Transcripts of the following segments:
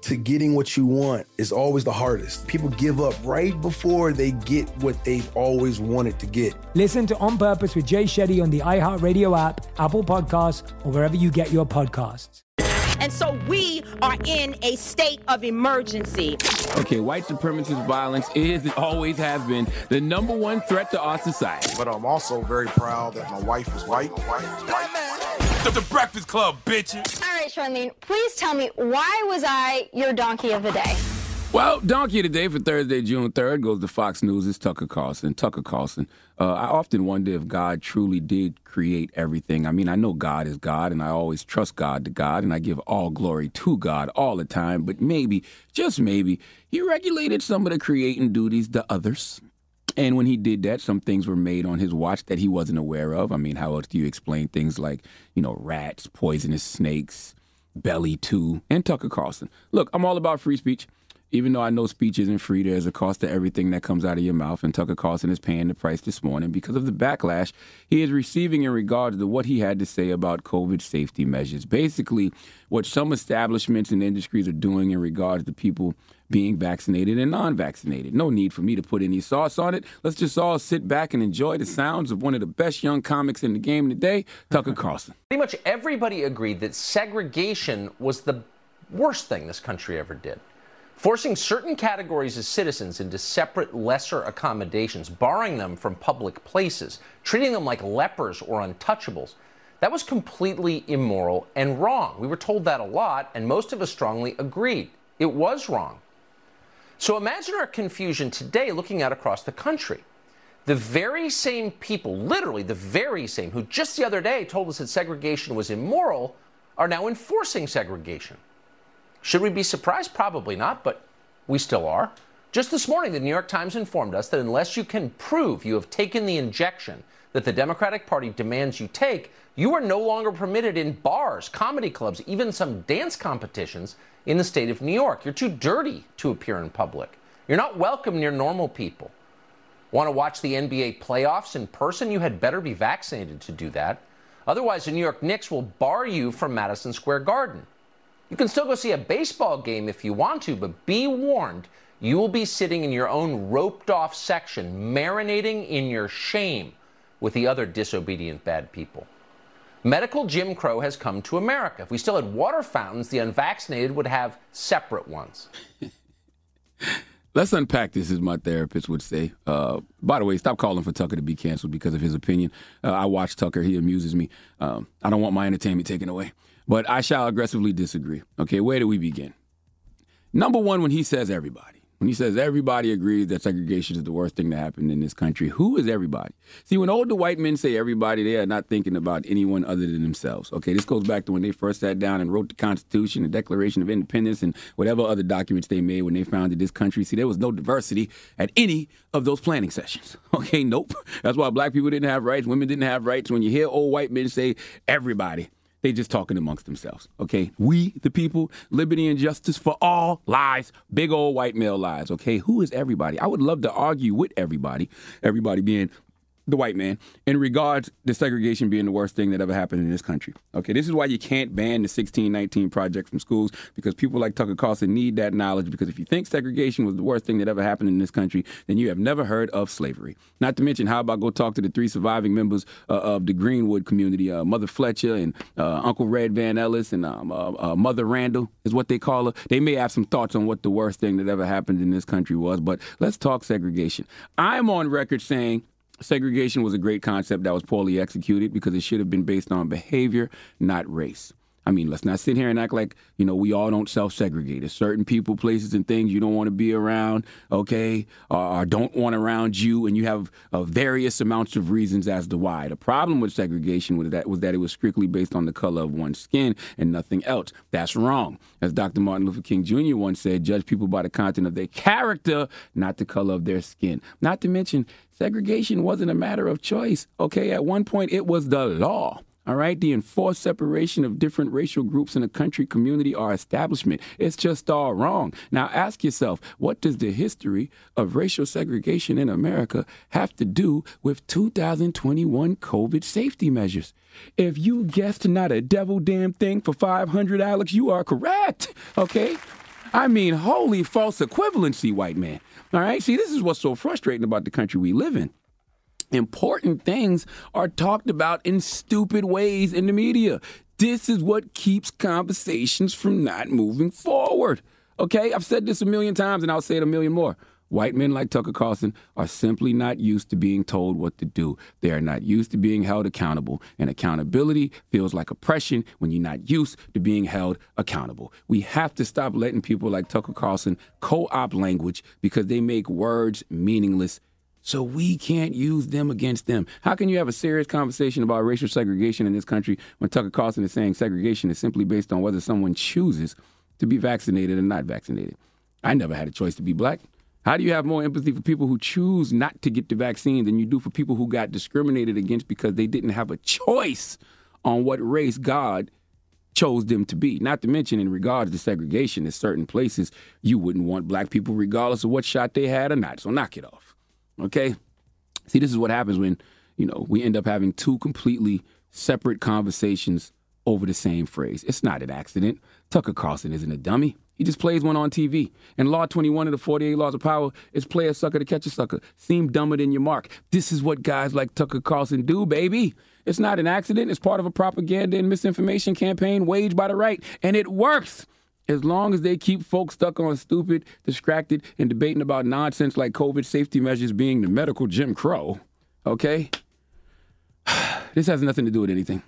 to getting what you want is always the hardest. People give up right before they get what they've always wanted to get. Listen to On Purpose with Jay Shetty on the iHeartRadio app, Apple Podcasts, or wherever you get your podcasts. And so we are in a state of emergency. Okay, white supremacist violence is and always has been the number one threat to our society. But I'm also very proud that my wife is white. The Breakfast Club, bitches. All right, Charlene, please tell me, why was I your donkey of the day? Well, donkey of the day for Thursday, June 3rd, goes to Fox News. It's Tucker Carlson. I often wonder if God truly did create everything. I mean, I know God is God, and I always trust God to God, and I give all glory to God all the time. But maybe, just maybe, he regulated some of the creating duties to others. And when he did that, some things were made on his watch that he wasn't aware of. I mean, how else do you explain things like, rats, poisonous snakes, Belly 2, and Tucker Carlson? Look, I'm all about free speech. Even though I know speech isn't free, there's a cost to everything that comes out of your mouth. And Tucker Carlson is paying the price this morning because of the backlash he is receiving in regards to what he had to say about COVID safety measures. Basically, what some establishments and industries are doing in regards to people being vaccinated and non-vaccinated. No need for me to put any sauce on it. Let's just all sit back and enjoy the sounds of one of the best young comics in the game today, Tucker Carlson. Pretty much everybody agreed that segregation was the worst thing this country ever did. Forcing certain categories of citizens into separate, lesser accommodations, barring them from public places, treating them like lepers or untouchables. That was completely immoral and wrong. We were told that a lot, and most of us strongly agreed. It was wrong. So imagine our confusion today looking out across the country. The very same people, literally the very same, who just the other day told us that segregation was immoral, are now enforcing segregation. Should we be surprised? Probably not, but we still are. Just this morning, the New York Times informed us that unless you can prove you have taken the injection that the Democratic Party demands you take, you are no longer permitted in bars, comedy clubs, even some dance competitions in the state of New York. You're too dirty to appear in public. You're not welcome near normal people. Want to watch the NBA playoffs in person? You had better be vaccinated to do that. Otherwise, the New York Knicks will bar you from Madison Square Garden. You can still go see a baseball game if you want to, but be warned, you will be sitting in your own roped-off section, marinating in your shame with the other disobedient bad people. Medical Jim Crow has come to America. If we still had water fountains, the unvaccinated would have separate ones. Let's unpack this, as my therapist would say. By the way, stop calling for Tucker to be canceled because of his opinion. I watch Tucker. He amuses me. I don't want my entertainment taken away. But I shall aggressively disagree. Okay, where do we begin? Number one, when he says everybody. When he says everybody agrees that segregation is the worst thing that happened in this country, who is everybody? See, when older white men say everybody, they are not thinking about anyone other than themselves. Okay, this goes back to when they first sat down and wrote the Constitution, the Declaration of Independence, and whatever other documents they made when they founded this country. See, there was no diversity at any of those planning sessions. Okay, nope. That's why black people didn't have rights. Women didn't have rights. When you hear old white men say everybody, they just talking amongst themselves, okay? We, the people, liberty and justice for all, lies, big old white male lies, okay? Who is everybody? I would love to argue with everybody, everybody being the white man, in regards to segregation being the worst thing that ever happened in this country. Okay, this is why you can't ban the 1619 Project from schools, because people like Tucker Carlson need that knowledge, because if you think segregation was the worst thing that ever happened in this country, then you have never heard of slavery. Not to mention, how about go talk to the three surviving members of the Greenwood community, Mother Fletcher and Uncle Red Van Ellis and Mother Randall is what they call her. They may have some thoughts on what the worst thing that ever happened in this country was, but let's talk segregation. I'm on record saying segregation was a great concept that was poorly executed, because it should have been based on behavior, not race. I mean, let's not sit here and act like, you know, we all don't self-segregate. There's certain people, places, and things you don't want to be around, okay, or don't want around you, and you have various amounts of reasons as to why. The problem with segregation was that it was strictly based on the color of one's skin and nothing else. That's wrong. As Dr. Martin Luther King Jr. once said, judge people by the content of their character, not the color of their skin. Not to mention, segregation wasn't a matter of choice, okay? At one point, it was the law. All right, the enforced separation of different racial groups in a country, community, or establishment. It's just all wrong. Now ask yourself, what does the history of racial segregation in America have to do with 2021 COVID safety measures? If you guessed not a devil damn thing for 500, Alex, you are correct, okay? I mean, holy false equivalency, white man. All right, see, this is what's so frustrating about the country we live in. Important things are talked about in stupid ways in the media. This is what keeps conversations from not moving forward. Okay, I've said this a million times and I'll say it a million more. White men like Tucker Carlson are simply not used to being told what to do. They are not used to being held accountable. And accountability feels like oppression when you're not used to being held accountable. We have to stop letting people like Tucker Carlson co-opt language because they make words meaningless. So we can't use them against them. How can you have a serious conversation about racial segregation in this country when Tucker Carlson is saying segregation is simply based on whether someone chooses to be vaccinated or not vaccinated? I never had a choice to be black. How do you have more empathy for people who choose not to get the vaccine than you do for people who got discriminated against because they didn't have a choice on what race God chose them to be? Not to mention, in regards to segregation, in certain places, you wouldn't want black people regardless of what shot they had or not. So knock it off. Okay, see, this is what happens when, you know, we end up having two completely separate conversations over the same phrase. It's not an accident. Tucker Carlson isn't a dummy. He just plays one on TV. And Law 21 of the 48 Laws of Power is play a sucker to catch a sucker. Seem dumber than your mark. This is what guys like Tucker Carlson do, baby. It's not an accident. It's part of a propaganda and misinformation campaign waged by the right. And it works. As long as they keep folks stuck on stupid, distracted, and debating about nonsense like COVID safety measures being the medical Jim Crow, okay? This has nothing to do with anything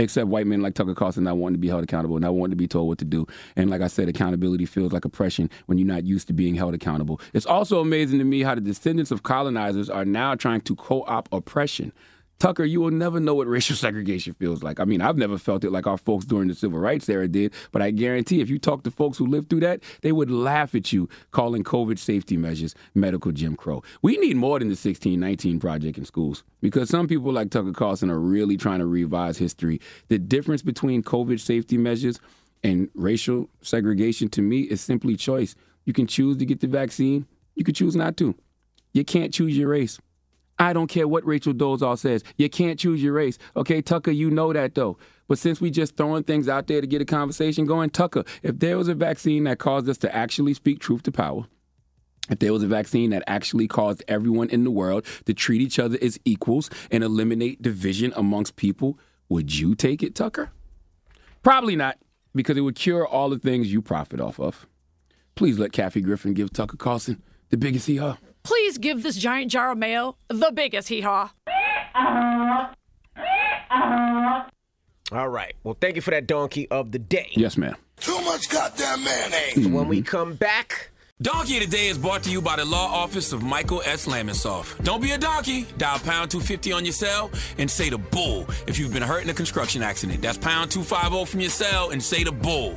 except white men like Tucker Carlson not wanting to be held accountable, not wanting to be told what to do. And like I said, accountability feels like oppression when you're not used to being held accountable. It's also amazing to me how the descendants of colonizers are now trying to co-opt oppression. Tucker, you will never know what racial segregation feels like. I mean, I've never felt it like our folks during the Civil Rights era did, but I guarantee if you talk to folks who lived through that, they would laugh at you calling COVID safety measures medical Jim Crow. We need more than the 1619 Project in schools, because some people like Tucker Carlson are really trying to revise history. The difference between COVID safety measures and racial segregation to me is simply choice. You can choose to get the vaccine. You can choose not to. You can't choose your race. I don't care what Rachel Dolezal says. You can't choose your race. Okay, Tucker, you know that, though. But since we just throwing things out there to get a conversation going, Tucker, if there was a vaccine that caused us to actually speak truth to power, if there was a vaccine that actually caused everyone in the world to treat each other as equals and eliminate division amongst people, would you take it, Tucker? Probably not, because it would cure all the things you profit off of. Please let Kathy Griffin give Tucker Carlson the biggest hee-haw. Please give this giant jar of mail the biggest hee-haw. All right. Well, thank you for that donkey of the day. Yes, ma'am. Too much goddamn mayonnaise. Mm-hmm. When we come back... Donkey of the Day is brought to you by the law office of Michael S. Lamisoff. Don't be a donkey. Dial pound 250 on your cell and say the bull if you've been hurt in a construction accident. That's pound 250 from your cell and say the bull.